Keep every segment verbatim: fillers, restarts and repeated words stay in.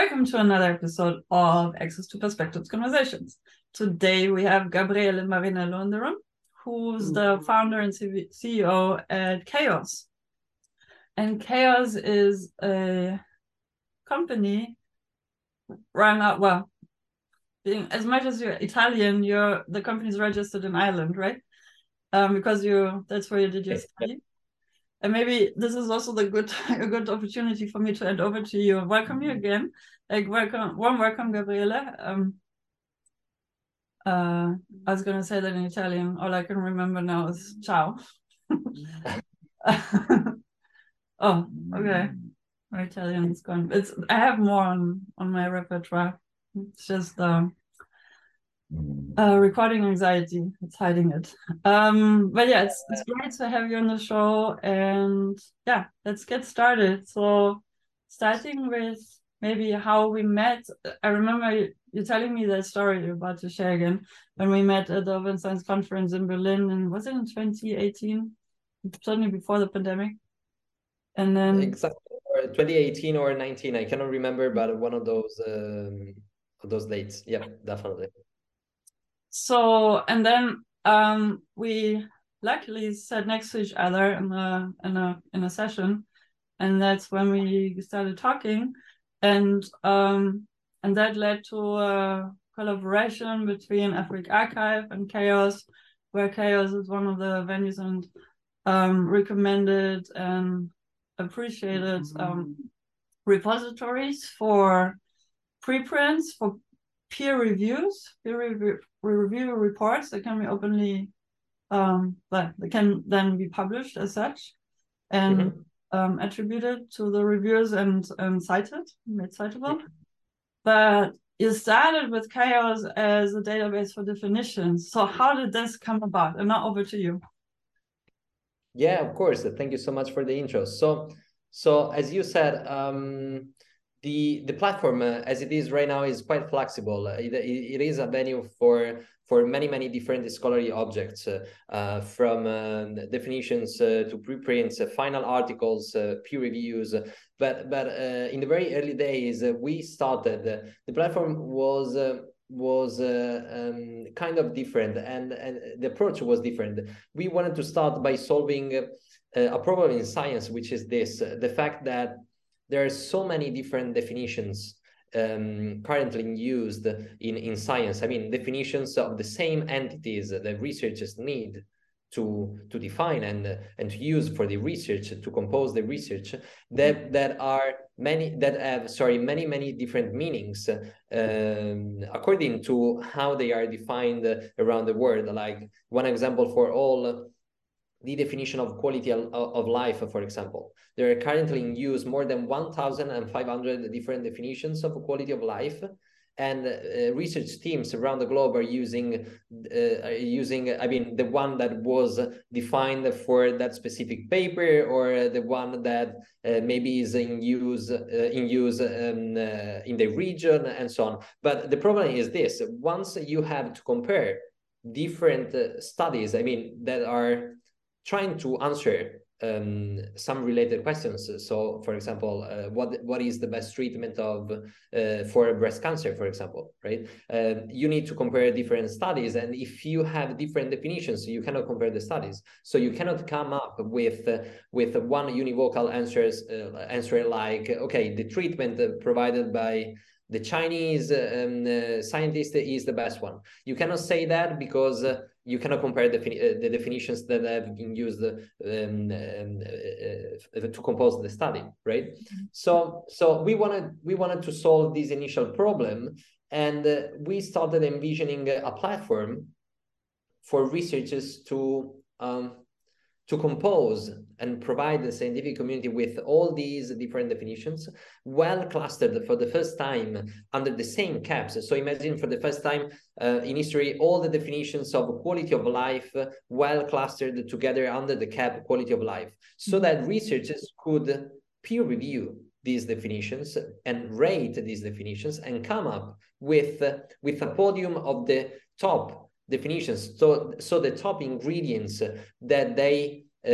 Welcome to another episode of Access to Perspectives Conversations. Today we have Gabriele Marinello in the room, who's the founder and C E O at Qeios. And Qeios is a company run out, well, being as much as you're Italian, you're the company's registered in Ireland, right? Um, because you that's where you did your study. And maybe this is also the good a good opportunity for me to hand over to you. Welcome you again. Like welcome, warm welcome, Gabriele. Um, uh, I was gonna say that in Italian. All I can remember now is ciao. Oh, okay. My Italian is gone. It's I have more on on my repertoire. It's just um, uh, recording anxiety. It's hiding it. Um, but yeah, it's, it's great to have you on the show. And yeah, let's get started. So starting with maybe how we met. I remember you telling me that story you're about to share again, when we met at the Open Science Conference in Berlin. And was it in twenty eighteen? Certainly before the pandemic. And then... Exactly. twenty eighteen or nineteen, I cannot remember, but one of those um, those dates. Yeah, definitely. So and then um, we luckily sat next to each other in a in a in a session, and that's when we started talking, and um, and that led to a collaboration between Afriarxiv and Qeios, where Qeios is one of the venues and um, recommended and appreciated um, repositories for preprints, for peer reviews, peer review, review reports that can be openly, um, that can then be published as such, and mm-hmm. um, attributed to the reviewers and, and cited, made citable. Mm-hmm. But you started with Qeios as a database for definitions. So how did this come about? And now over to you. Yeah, of course. Thank you so much for the intro. So, so as you said, um, the the platform uh, as it is right now is quite flexible. It, it is a venue for for many many different scholarly objects, uh, uh, from uh, definitions uh, to preprints, uh, final articles, uh, peer reviews. But but uh, in the very early days, uh, we started. Uh, the platform was. Uh, was uh, um, kind of different, and, and the approach was different. We wanted to start by solving uh, a problem in science, which is this, uh, the fact that there are so many different definitions um, currently used in, in science. I mean, definitions of the same entities that researchers need to to define and and to use for the research, to compose the research, that that are many that have sorry many many different meanings um, according to how they are defined around the world. Like one example for all, the definition of quality of life, for example. There are currently in use more than one thousand five hundred different definitions of quality of life. And uh, research teams around the globe are using, uh, are using. I mean, the one that was defined for that specific paper, or the one that uh, maybe is in use, uh, in use um, uh, in the region, and so on. But the problem is this: once you have to compare different uh, studies, I mean, that are trying to answer Um, some related questions. So, for example, uh, what what is the best treatment of uh, for breast cancer, for example, right? Uh, you need to compare different studies, and if you have different definitions, you cannot compare the studies. So you cannot come up with uh, with one univocal answers uh, answer like, okay, the treatment provided by the Chinese um, uh, scientist is the best one. You cannot say that because uh, you cannot compare defini- the definitions that have been used um, um, uh, to compose the study, right? Mm-hmm. So, so we wanted we wanted to solve this initial problem, and uh, we started envisioning a platform for researchers to um, to compose and provide the scientific community with all these different definitions, well clustered for the first time under the same caps. So imagine for the first time uh, in history, all the definitions of quality of life uh, well clustered together under the cap quality of life, so that researchers could peer review these definitions and rate these definitions and come up with, uh, with a podium of the top definitions, so, so the top ingredients that they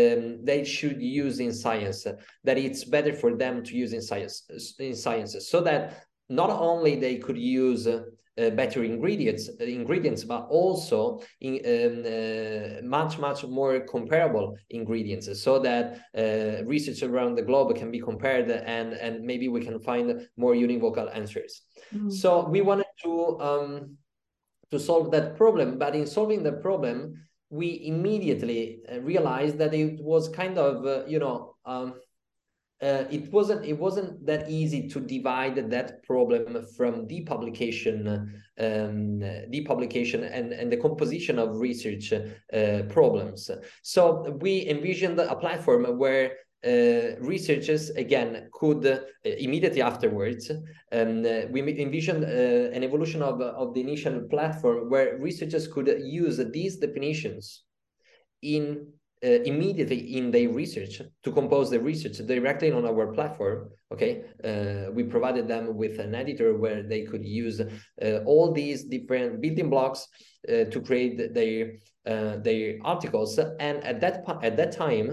um, they should use in science, that it's better for them to use in science in science, so that not only they could use uh, Uh, better ingredients, uh, ingredients, but also in um, uh, much, much more comparable ingredients, so that uh, research around the globe can be compared, and and maybe we can find more univocal answers. Mm-hmm. So we wanted to um, to solve that problem, but in solving the problem, we immediately realized that it was kind of uh, you know. Um, Uh, it wasn't it wasn't that easy to divide that problem from the publication, um, the publication and, and the composition of research uh, problems. So we envisioned a platform where uh, researchers, again, could uh, immediately afterwards, um, uh, we envisioned uh, an evolution of, of the initial platform where researchers could use these definitions in Uh, immediately in their research to compose the research directly on our platform. Okay, uh, we provided them with an editor where they could use uh, all these different building blocks uh, to create their uh, their articles. And at that at that time,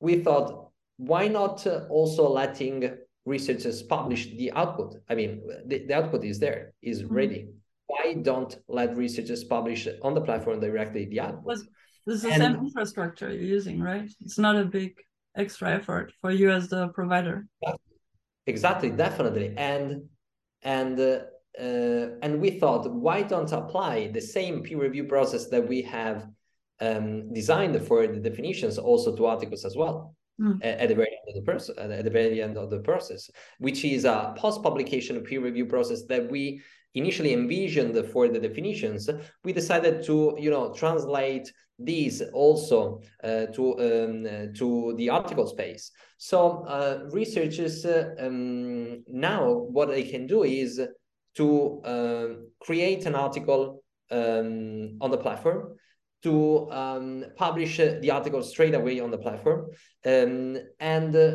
we thought, why not also letting researchers publish the output? I mean, the, the output is there, is ready. Why don't let researchers publish on the platform directly the output? This is the same infrastructure you're using, right? It's not a big extra effort for you as the provider. Exactly, definitely. And and uh, uh, and we thought, why don't apply the same peer review process that we have um, designed for the definitions also to articles as well? Mm. At the very end of the process, at the very end of the process, which is a post-publication peer review process that we initially envisioned for the definitions. We decided to, you know, translate these also uh, to um, uh, to the article space. So uh, researchers uh, um, now what they can do is to uh, create an article um, on the platform, to um, publish uh, the article straight away on the platform, um, and uh,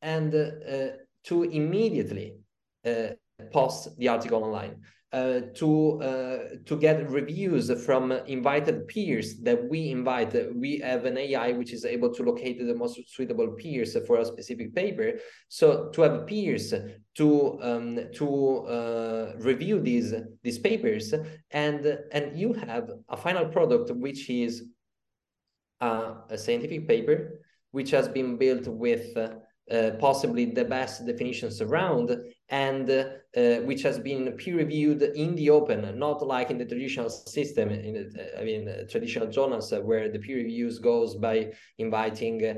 and uh, to immediately uh, post the article online. Uh, to uh, to get reviews from invited peers that we invite. We have an A I which is able to locate the most suitable peers for a specific paper. So to have peers to um, to uh, review these these papers, and and you have a final product which is uh, a scientific paper which has been built with uh, uh, possibly the best definitions around, and uh, which has been peer-reviewed in the open, not like in the traditional system, in the, I mean, uh, traditional journals uh, where the peer reviews goes by inviting uh,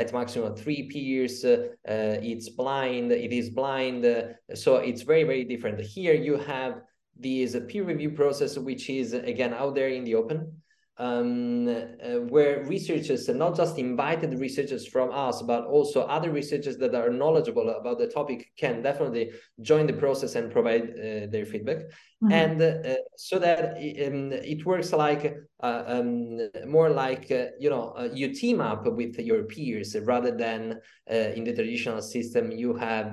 at maximum three peers, uh, it's blind, it is blind, uh, so it's very, very different. Here you have this peer review process, which is, again, out there in the open, um, uh, where researchers, not just invited researchers from us, but also other researchers that are knowledgeable about the topic can definitely join the process and provide uh, their feedback. Mm-hmm. And uh, so that it, um, it works like uh, um, more like, uh, you know, uh, you team up with your peers rather than uh, in the traditional system, you have,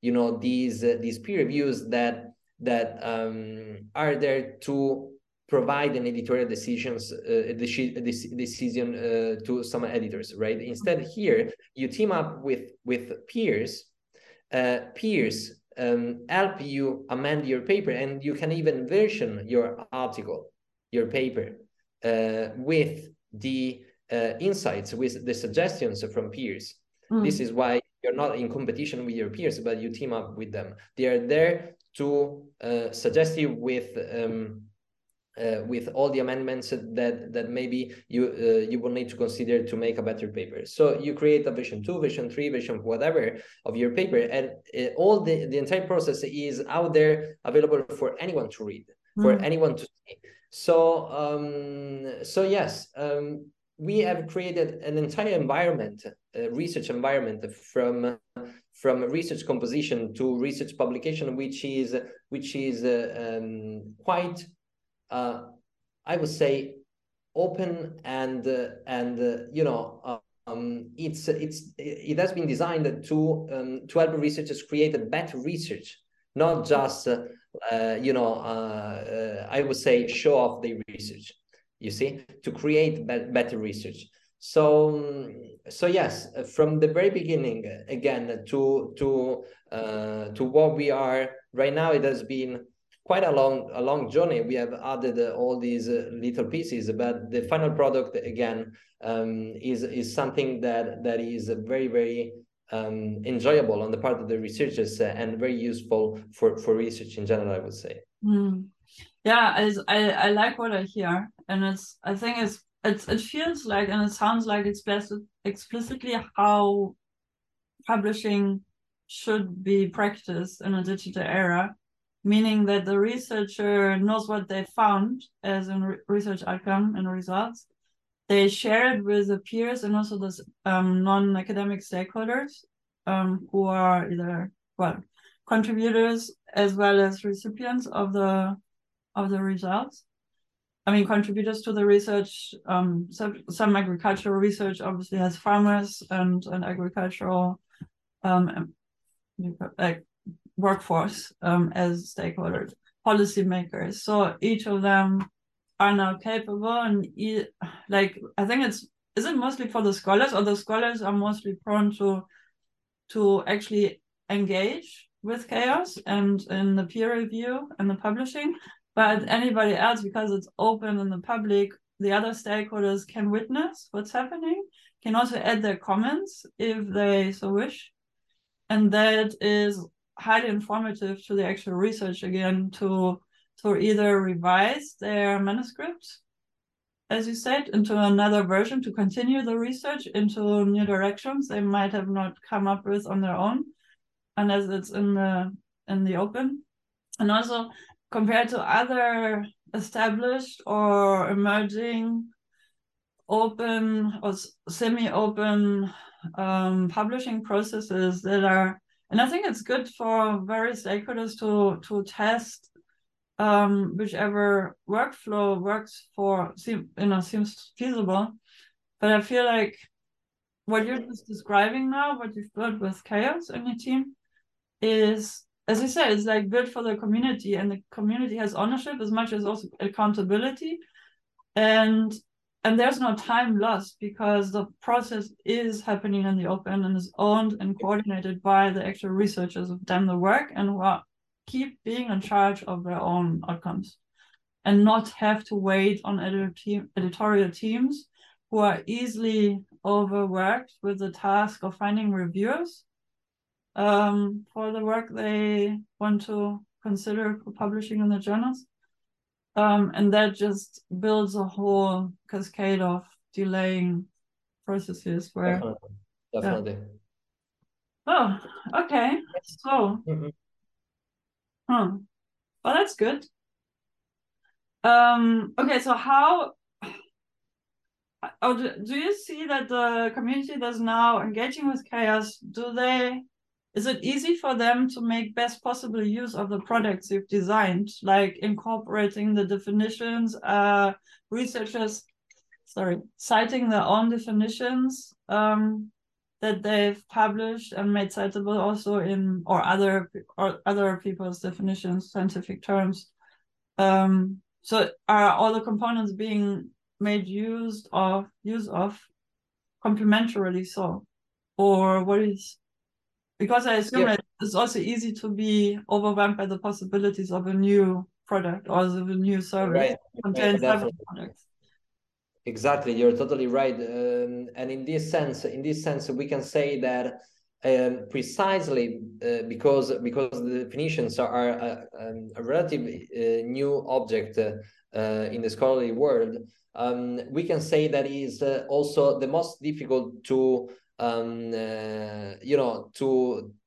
you know, these, uh, these peer reviews that, that um, are there to provide an editorial decisions uh, decision uh, to some editors, right? Instead, here you team up with with peers. Uh, peers um, help you amend your paper, and you can even version your article, your paper, uh, with the uh, insights, with the suggestions from peers. Mm. This is why you're not in competition with your peers, but you team up with them. They are there to uh, suggest you with. Um, Uh, with all the amendments that that maybe you uh, you will need to consider to make a better paper. So you create a version two, version three, version whatever of your paper, and uh, all the the entire process is out there available for anyone to read, mm-hmm. for anyone to see. So um, so yes, um, we have created an entire environment, uh, research environment from. From research composition to research publication, which is which is uh, um, quite. Uh, I would say open and uh, and uh, you know um, it's it's it has been designed to um, to help researchers create a better research, not just uh, uh, you know uh, uh, I would say show off their research. You see, to create be better research. So, so yes, from the very beginning, again, to to uh, to what we are right now, it has been quite a long a long journey. We have added uh, all these uh, little pieces, but the final product, again, um, is is something that that is very very um, enjoyable on the part of the researchers and very useful for for research in general, I would say. Mm. Yeah, I, I I like what I hear, and it's I think it's. It's, it feels like, and it sounds like explicit, explicitly how publishing should be practiced in a digital era, meaning that the researcher knows what they found as a re research outcome and results. They share it with the peers and also the um, non-academic stakeholders um, who are either, well, contributors as well as recipients of the of the results. I mean, contributors to the research, um, some, some agricultural research obviously has farmers and an agricultural um, like workforce um, as stakeholders, policymakers. So each of them are now capable and e like, I think it's, is it mostly for the scholars, or the scholars are mostly prone to, to actually engage with Qeios and in the peer review and the publishing? But anybody else, because it's open in the public, the other stakeholders can witness what's happening, can also add their comments if they so wish. And that is highly informative to the actual research, again, to, to either revise their manuscripts, as you said, into another version, to continue the research into new directions they might have not come up with on their own, unless it's in the, in the open. And also, compared to other established or emerging open or semi-open um, publishing processes that are, and I think it's good for various stakeholders to, to test um, whichever workflow works for, you know, seems feasible. But I feel like what you're just describing now, what you've built with Qeios and your team is, as I said, it's like built for the community, and the community has ownership as much as also accountability, and and there's no time lost because the process is happening in the open and is owned and coordinated by the actual researchers who've done the work and who are, keep being in charge of their own outcomes and not have to wait on editor team, editorial teams who are easily overworked with the task of finding reviewers Um, for the work they want to consider for publishing in the journals. Um, and that just builds a whole cascade of delaying processes where... Definitely. Definitely. Yeah. Oh, okay. So... Mm-hmm. Huh. Well, that's good. Um, okay, so how... Oh, do, do you see that the community that's now engaging with Qeios, do they... Is it easy for them to make best possible use of the products you've designed, like incorporating the definitions, uh, researchers, sorry, citing their own definitions um, that they've published and made citable also in, or other or other people's definitions, scientific terms. Um, so are all the components being made used of, use of complementarily so, or what is... Because I assume yeah. it's also easy to be overwhelmed by the possibilities of a new product or of a new service. Right. Contains several products. Exactly, you're totally right. Um, and in this sense, in this sense, we can say that um, precisely uh, because because the definitions are a, a relatively uh, new object uh, uh, in the scholarly world, um, we can say that is uh, also the most difficult to. Um, uh, you know, to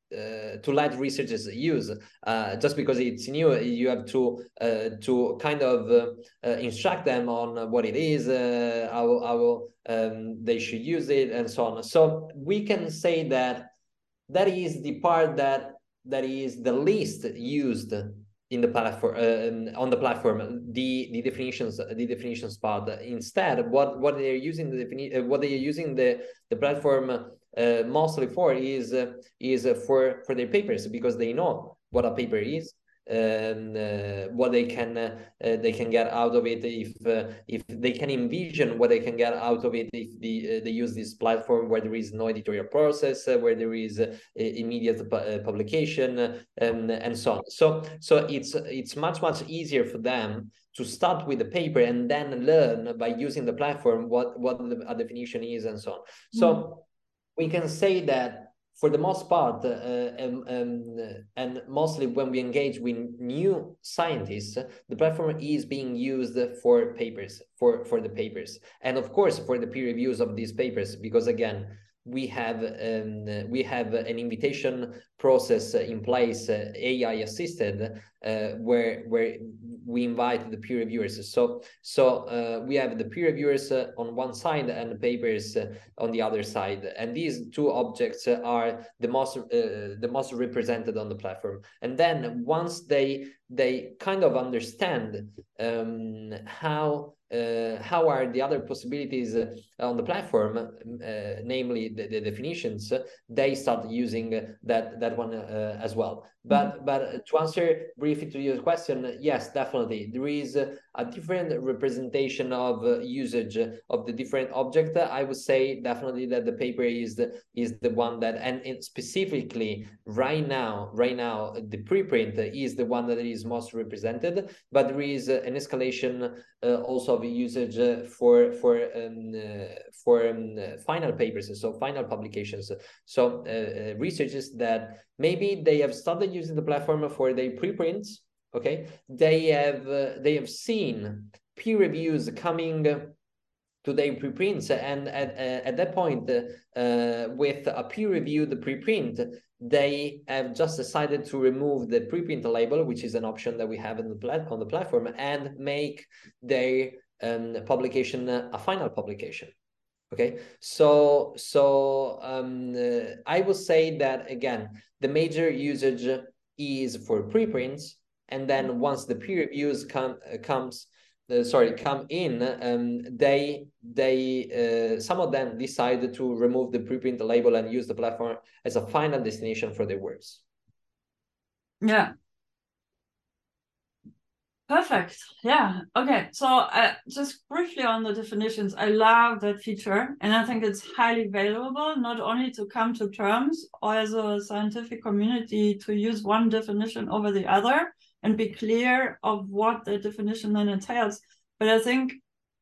uh, to let researchers use uh, just because it's new. You have to uh, to kind of uh, uh, instruct them on what it is, uh, how how um, they should use it, and so on. So we can say that that is the part that that is the least used in the platform uh, on the platform. The the definitions the definitions part. Instead, what what they're using the defini- what they're using the the platform uh, mostly for is uh, is uh, for for their papers, because they know what a paper is. um, uh, what they can uh, uh, they can get out of it, if uh, if they can envision what they can get out of it if the, uh, they use this platform where there is no editorial process, uh, where there is uh, immediate pu publication, uh, and and so on. So so it's it's much much easier for them to start with the paper and then learn by using the platform what what a definition is and so on. So mm. we can say that, for the most part, uh, um, um, and mostly when we engage with new scientists, the platform is being used for papers, for, for the papers. And of course, for the peer reviews of these papers, because again, we have um, we have an invitation process in place, uh, A I assisted, uh, where where we invite the peer reviewers. So so uh, we have the peer reviewers uh, on one side and the papers uh, on the other side, and these two objects uh, are the most uh, the most represented on the platform. And then once they they kind of understand um, how. Uh, how are the other possibilities uh, on the platform, uh, namely the, the definitions, uh, they start using that that one uh, as well. But but to answer briefly to your question, yes, definitely there is a different representation of uh, usage of the different object. I would say definitely that the paper is the is the one that, and it specifically right now right now the preprint is the one that is most represented. But there is an escalation uh, also. Usage uh, for for um, uh, for um, uh, final papers, so final publications. So uh, uh, researchers that maybe they have started using the platform for their preprints. Okay, they have uh, they have seen peer reviews coming to their preprints, and at at that point, uh, with a peer reviewed preprint, they have just decided to remove the preprint label, which is an option that we have in the plat on the platform, and make their um, publication uh, a final publication. Okay, so so um, uh, I will say that again, the major usage is for preprints, and then once the peer reviews come uh, comes. Uh, sorry, come in, um, they, they uh, some of them decided to remove the preprint label and use the platform as a final destination for their works. Yeah. Perfect. Yeah. Okay. So uh, just briefly on the definitions, I love that feature, and I think it's highly valuable, not only to come to terms or as a scientific community to use one definition over the other, and be clear of what the definition then entails. But I think,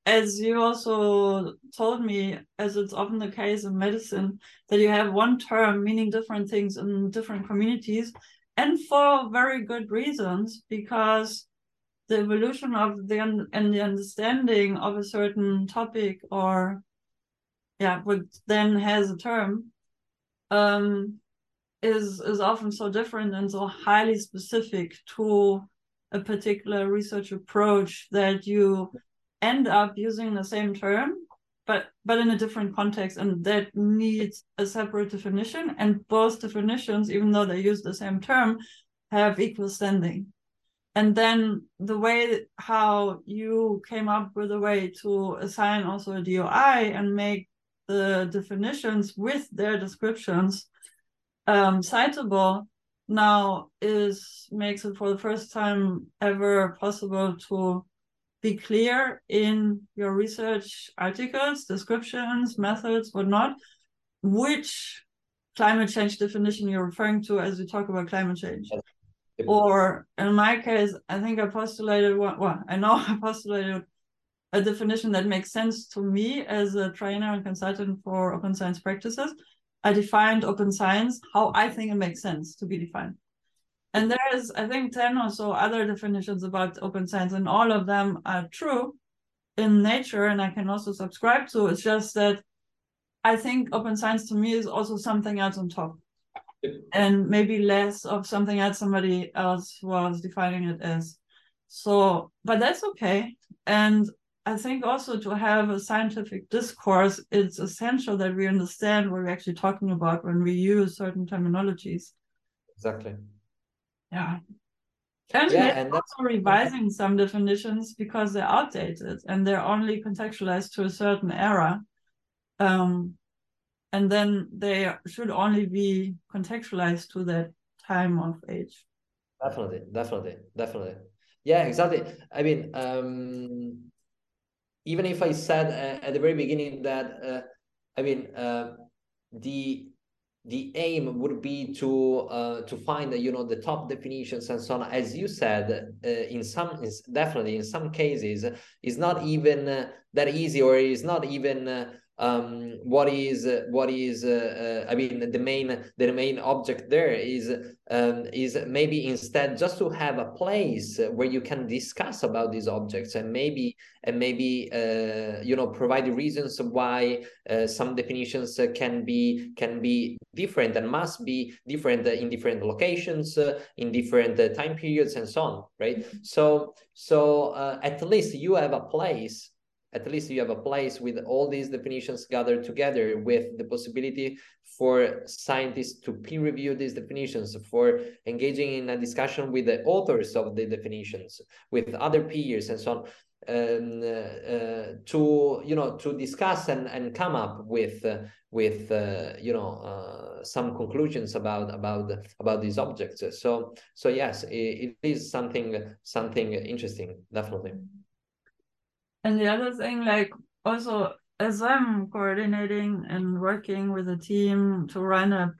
as you also told me, as it's often the case in medicine, that you have one term meaning different things in different communities, and for very good reasons, because the evolution of the and the understanding of a certain topic, or yeah, what then has a term, um, is is often so different and so highly specific to a particular research approach that you end up using the same term but but in a different context, and that needs a separate definition, and both definitions, even though they use the same term, have equal standing. And then the way how you came up with a way to assign also a D O I and make the definitions with their descriptions Um, citable now is makes it for the first time ever possible to be clear in your research articles, descriptions, methods, whatnot, which climate change definition you're referring to as we talk about climate change. Or in my case, I think I postulated one, well, I know I postulated a definition that makes sense to me as a trainer and consultant for open science practices. I defined open science how I think it makes sense to be defined. And there is, I think, ten or so other definitions about open science, and all of them are true in nature, and I can also subscribe to. It's just that I think open science to me is also something else on top, and maybe less of something else somebody else was defining it as. So, but that's okay. And I think also to have a scientific discourse, it's essential that we understand what we're actually talking about when we use certain terminologies. Exactly. Yeah. And yeah, and also that's revising some definitions because they're outdated and they're only contextualized to a certain era. Um, and then they should only be contextualized to that time of age. Definitely, definitely, definitely. Yeah, exactly. I mean, um, even if I said uh, at the very beginning that, uh, I mean, uh, the the aim would be to uh, to find, you know, the top definitions and so on. As you said, uh, in some is definitely in some cases, it's not even uh, that easy, or it's not even. Uh, um what is uh, what is uh, uh, I mean the main the main object there is um is maybe instead just to have a place where you can discuss about these objects, and maybe and maybe uh you know provide the reasons why uh, some definitions can be can be different and must be different in different locations, uh, in different uh, time periods and so on, right? Mm-hmm. so so uh, at least you have a place At least you have a place with all these definitions gathered together, with the possibility for scientists to peer review these definitions, for engaging in a discussion with the authors of the definitions, with other peers and so on, um, uh, to, you know, to discuss and, and come up with, uh, with uh, you know, uh, some conclusions about, about, about these objects. So, so yes, it, it is something, something interesting, definitely. And the other thing, like, also as I'm coordinating and working with a team to run a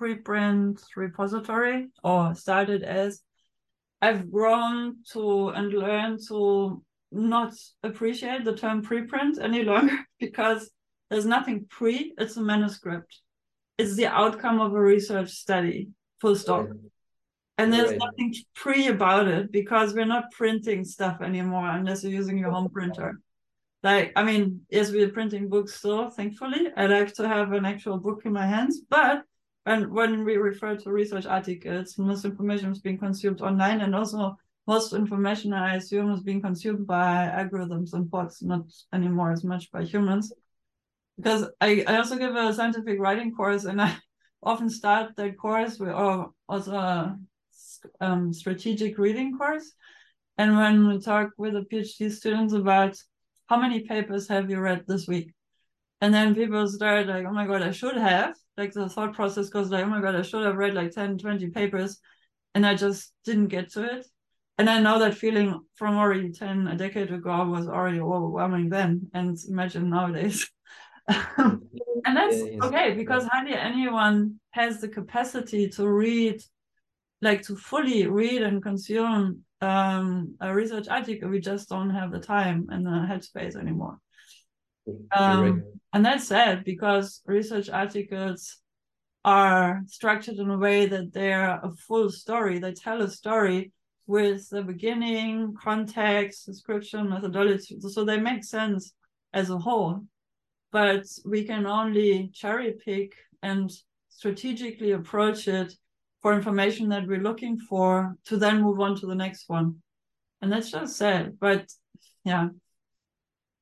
preprint repository, or started as, I've grown to and learned to not appreciate the term preprint any longer, because there's nothing pre, it's a manuscript. It's the outcome of a research study, full stop. Right. And there's right. nothing pre about it, because we're not printing stuff anymore unless you're using your home printer. Like, I mean, yes, we're printing books still, thankfully. I like to have an actual book in my hands. But when, when we refer to research articles, most information is being consumed online, and also most information, I assume, is being consumed by algorithms and bots, not anymore as much by humans. Because I, I also give a scientific writing course, and I often start that course with oh, also... Uh, Um, strategic reading course, and when we talk with the PhD students about how many papers have you read this week, and then people start like, oh my god, I should have, like the thought process goes like, oh my god, I should have read like ten, twenty papers, and I just didn't get to it. And I know that feeling from already ten a decade ago was already overwhelming then, and imagine nowadays. And that's okay, because hardly anyone has the capacity to read, like to fully read and consume um, a research article. We just don't have the time and the headspace anymore. Um, right. And that's sad, because research articles are structured in a way that they're a full story. They tell a story with the beginning, context, description, methodology. So they make sense as a whole, but we can only cherry pick and strategically approach it for information that we're looking for, to then move on to the next one. And that's just sad. But yeah,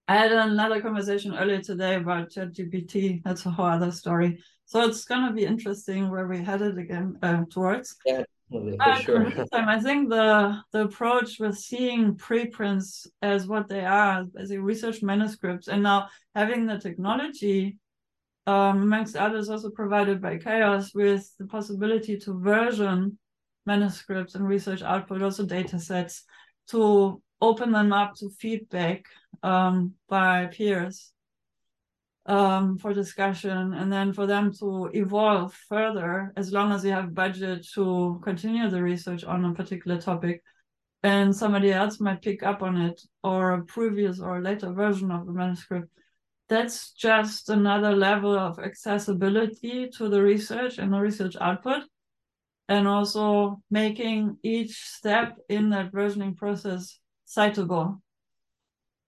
I had another conversation earlier today about ChatGPT. That's a whole other story. So it's going to be interesting where we headed again uh, towards. Yeah, for uh, sure. At the time, I think the, the approach with seeing preprints as what they are, as a research manuscripts, and now having the technology, Um, amongst others also provided by Qeios, with the possibility to version manuscripts and research output, also data sets, to open them up to feedback um, by peers um, for discussion, and then for them to evolve further, as long as you have budget to continue the research on a particular topic, and somebody else might pick up on it, or a previous or a later version of the manuscript. That's just another level of accessibility to the research and the research output, and also making each step in that versioning process citable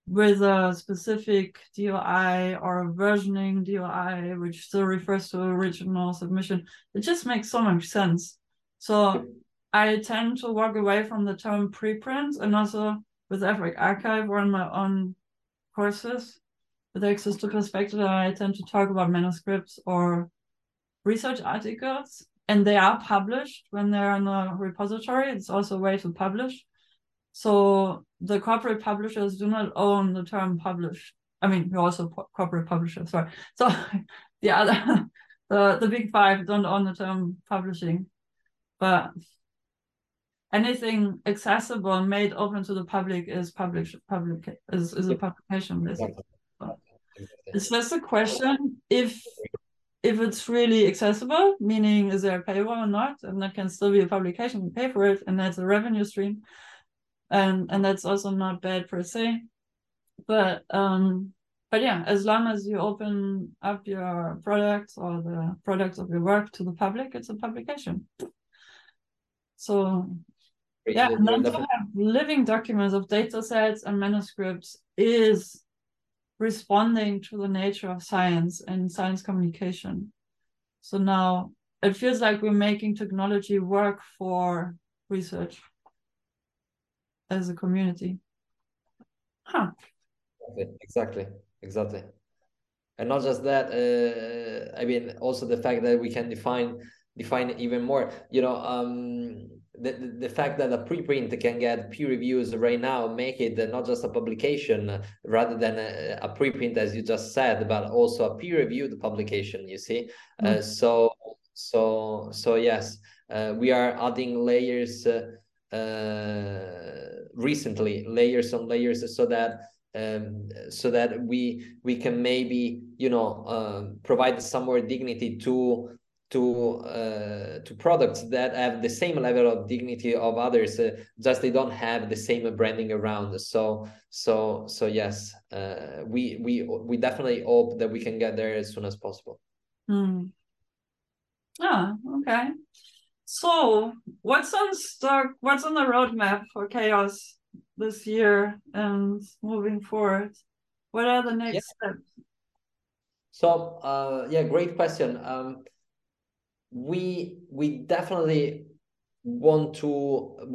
with a specific D O I or a versioning D O I, which still refers to original submission. It just makes so much sense. So I tend to walk away from the term preprint, and also with Afriarxiv or in my own courses, with access to perspective, I tend to talk about manuscripts or research articles, and they are published when they're in a repository. It's also a way to publish. So the corporate publishers do not own the term publish. I mean, we're also corporate publishers, sorry. So the other, the, the big five don't own the term publishing. But anything accessible and made open to the public is published. Public is, is a publication. Basically. It's just a question if if it's really accessible, meaning is there a paywall or not, and that can still be a publication. We pay for it, and that's a revenue stream, and and that's also not bad per se. But um, but yeah, as long as you open up your products or the products of your work to the public, it's a publication. So yeah, and then to have living documents of data sets and manuscripts is responding to the nature of science and science communication. So now it feels like we're making technology work for research as a community. Huh. Exactly, exactly. And not just that, uh, I mean, also the fact that we can define define it even more, you know, um, the, the fact that a preprint can get peer reviews right now make it not just a publication rather than a, a preprint, as you just said, but also a peer-reviewed publication, you see. Mm-hmm. uh, so so so yes, uh, we are adding layers uh, uh, recently, layers on layers, so that Um, so that we we can maybe, you know, uh, provide some more dignity to to uh, to products that have the same level of dignity of others, uh, just they don't have the same branding around. So so so yes, uh, we we we definitely hope that we can get there as soon as possible. Mm. Ah, okay. So what's on stock? What's on the roadmap for Qeios this year and moving forward? What are the next yeah. steps? So uh yeah, great question. um we we definitely want to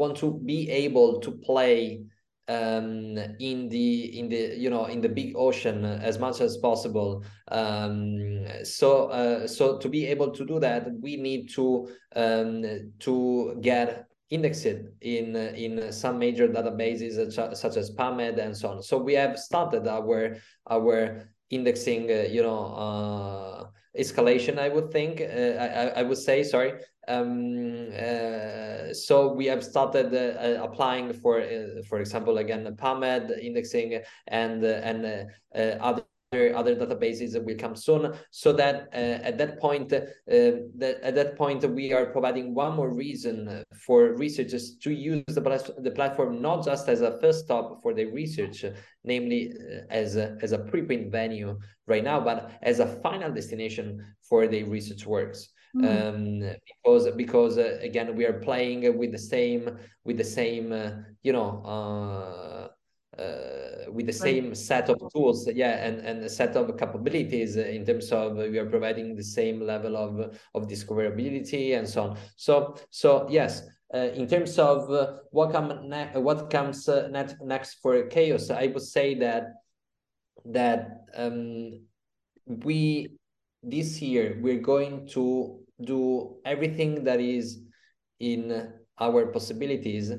want to be able to play um in the in the you know in the big ocean as much as possible. um so uh, so to be able to do that, we need to um to get indexed in in some major databases such as PubMed and so on. So we have started our our indexing, uh, you know, uh, escalation. I would think, uh, I I would say, sorry. Um, uh, so we have started uh, applying for, uh, for example, again, PubMed indexing, and uh, and uh, uh, other. Other databases will come soon, so that uh, at that point, uh, that at that point we are providing one more reason for researchers to use the the platform not just as a first stop for their research, namely as a, as a preprint venue right now, but as a final destination for their research works. Mm-hmm. um, because because uh, again, we are playing with the same with the same uh, you know. Uh, Uh, with the same set of tools, yeah, and, and a set of capabilities in terms of uh, we are providing the same level of of discoverability and so on. So so yes, uh, in terms of uh, what come ne what comes uh, net next for Qeios, I would say that that um, we this year we're going to do everything that is in our possibilities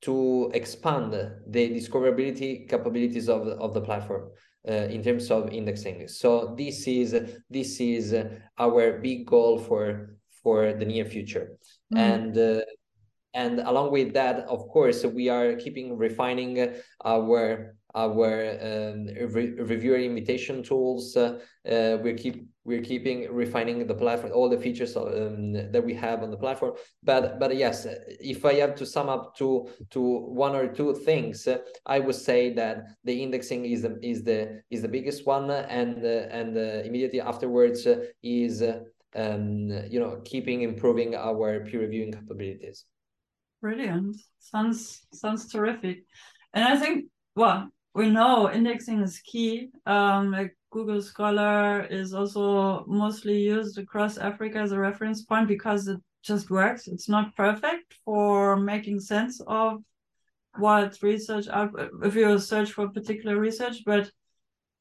to expand the discoverability capabilities of the, of the platform uh, in terms of indexing. So this is this is our big goal for for the near future. Mm-hmm. And uh, and along with that, of course, we are keeping refining our our um, re reviewer invitation tools. Uh, uh, we keep we're keeping refining the platform, all the features um, that we have on the platform. But but yes, if I have to sum up to to one or two things, I would say that the indexing is the is the is the biggest one, and uh, and uh, immediately afterwards is uh, um, you know keeping improving our peer reviewing capabilities. Brilliant. Sounds sounds terrific, and I think, well, we know indexing is key. Um, like Google Scholar is also mostly used across Africa as a reference point because it just works. It's not perfect for making sense of what research output, if you search for particular research, but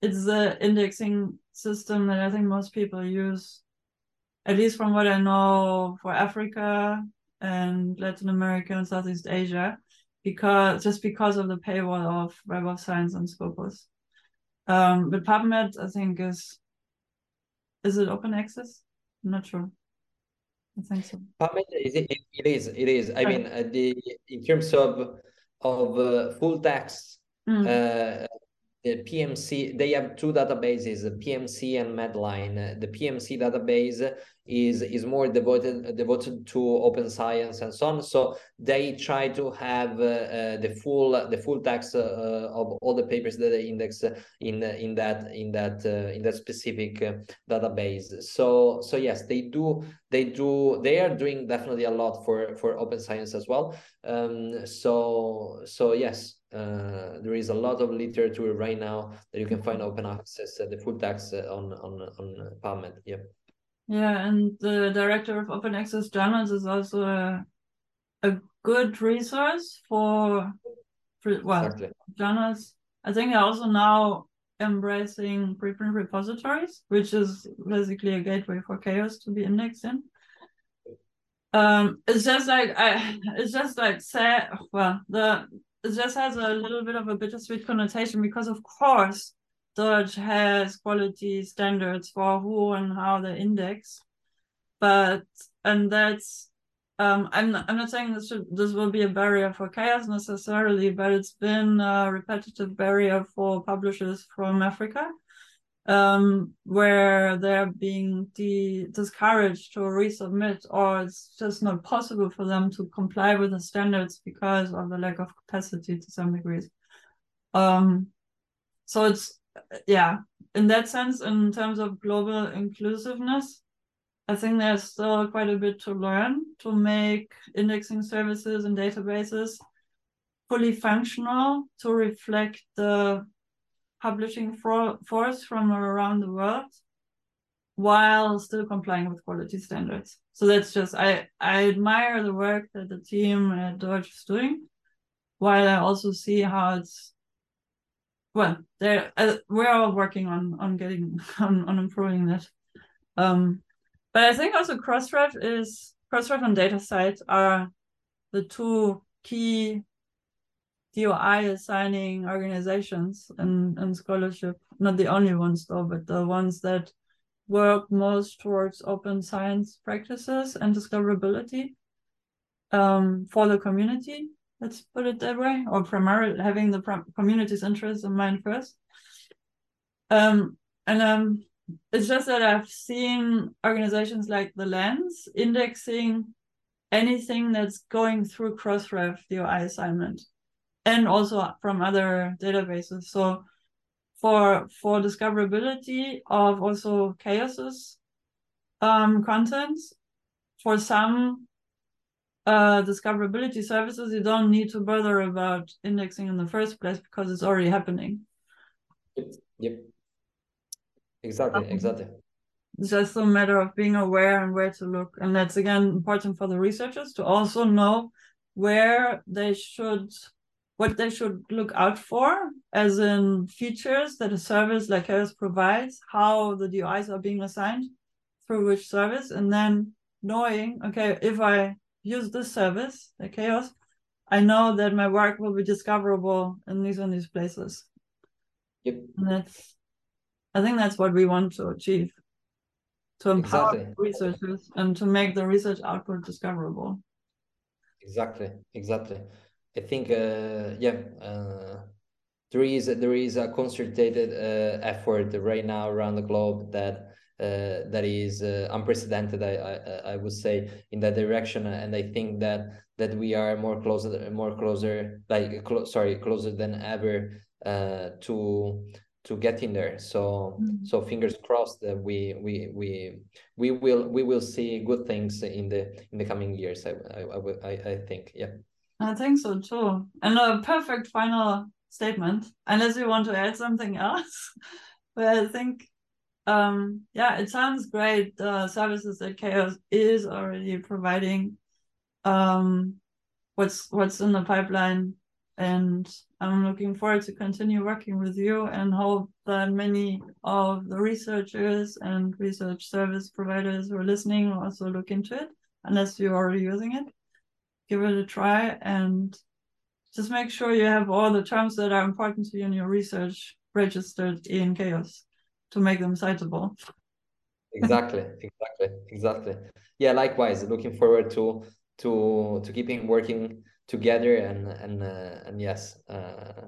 it's the indexing system that I think most people use, at least from what I know, for Africa and Latin America and Southeast Asia, because just because of the paywall of Web of Science and Scopus. Um, but PubMed, I think, is, is it open access? I'm not sure. I think so. It, it is. It is. I mean, uh, the in terms of of uh, full text, mm. uh, the P M C, they have two databases, the P M C and Medline. The P M C database is is more devoted devoted to open science and so on. So they try to have uh, uh, the full the full text uh, of all the papers that they index in in that in that uh, in that specific uh, database. So so yes, they do they do they are doing definitely a lot for for open science as well. Um, so so yes. Uh, there is a lot of literature right now that you can find open access, uh, the full text uh, on on on PubMed. Yeah, yeah, and the Directory of Open Access Journals is also a, a good resource for, for well, exactly. journals. I think they're also now embracing preprint repositories, which is basically a gateway for Qeios to be indexed in. Um, it's just like I, it's just like say, well, the. It just has a little bit of a bittersweet connotation because, of course, Deutsch has quality standards for who and how they index, but and that's um, I'm not, I'm not saying this should, this will be a barrier for Qeios necessarily, but it's been a repetitive barrier for publishers from Africa, um, where they're being de discouraged to resubmit, or it's just not possible for them to comply with the standards because of the lack of capacity to some degrees. Um, so it's, yeah, in that sense, in terms of global inclusiveness, I think there's still quite a bit to learn to make indexing services and databases fully functional to reflect the publishing for, force from around the world while still complying with quality standards. So that's just, I, I admire the work that the team at Deutsch is doing, while I also see how it's, well, they're, uh, we're all working on, on getting, on, on improving that. Um, but I think also Crossref is, Crossref and Datacite are the two key D O I assigning organizations and, and scholarship, not the only ones though, but the ones that work most towards open science practices and discoverability um, for the community, let's put it that way, or primarily having the prim community's interests in mind first. Um, and um, it's just that I've seen organizations like the Lens indexing anything that's going through Crossref D O I assignment, and also from other databases. So for for discoverability of also Qeios' um, contents, for some uh, discoverability services, you don't need to bother about indexing in the first place because it's already happening. Yep, yep. Exactly, um, exactly. It's just a matter of being aware and where to look. And that's, again, important for the researchers to also know where they should... what they should look out for, as in features that a service like Qeios provides, how the D O Is are being assigned through which service, and then knowing, okay, if I use this service, the Qeios, I know that my work will be discoverable in these and these places. Yep. And that's, I think that's what we want to achieve, to empower exactly. researchers and to make the research output discoverable. Exactly, exactly. I think, uh, yeah, uh, there is there is a concerted uh, effort right now around the globe that uh, that is uh, unprecedented. I, I I would say in that direction, and I think that that we are more closer, more closer, like clo sorry, closer than ever uh, to to getting there. So mm-hmm. so fingers crossed that we we we we will we will see good things in the in the coming years. I I I, I think yeah. I think so too. And a perfect final statement, unless you want to add something else. But I think, um, yeah, it sounds great. The uh, services that Qeios is already providing, um, what's what's in the pipeline, and I'm looking forward to continue working with you and hope that many of the researchers and research service providers who are listening will also look into it, unless you're already using it. Give it a try and just make sure you have all the terms that are important to you in your research registered in Qeios to make them citable. Exactly, exactly, exactly. Yeah, likewise, looking forward to to to keeping working together, and and uh, and yes, uh,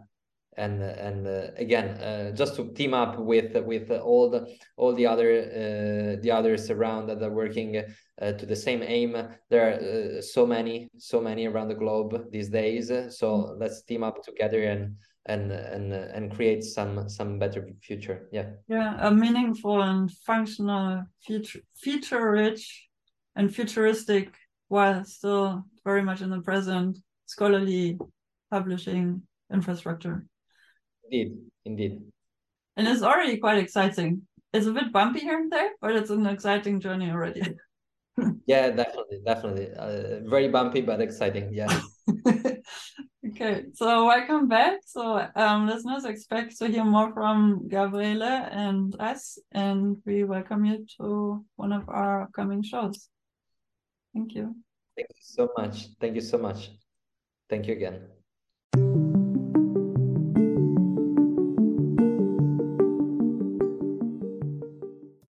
and and uh, again, uh, just to team up with with all the all the other uh, the others around that are working uh, to the same aim. There are uh, so many so many around the globe these days. So let's team up together and. and and uh, and create some some better future. Yeah, yeah, a meaningful and functional, feature feature rich and futuristic, while still very much in the present, scholarly publishing infrastructure. Indeed indeed, and it's already quite exciting. It's a bit bumpy here and there, but it's an exciting journey already. Yeah, definitely definitely uh, very bumpy but exciting. Yeah. Okay, so welcome back. So um, listeners, expect to hear more from Gabriele and us, and we welcome you to one of our upcoming shows. Thank you. Thank you so much. Thank you so much. Thank you again.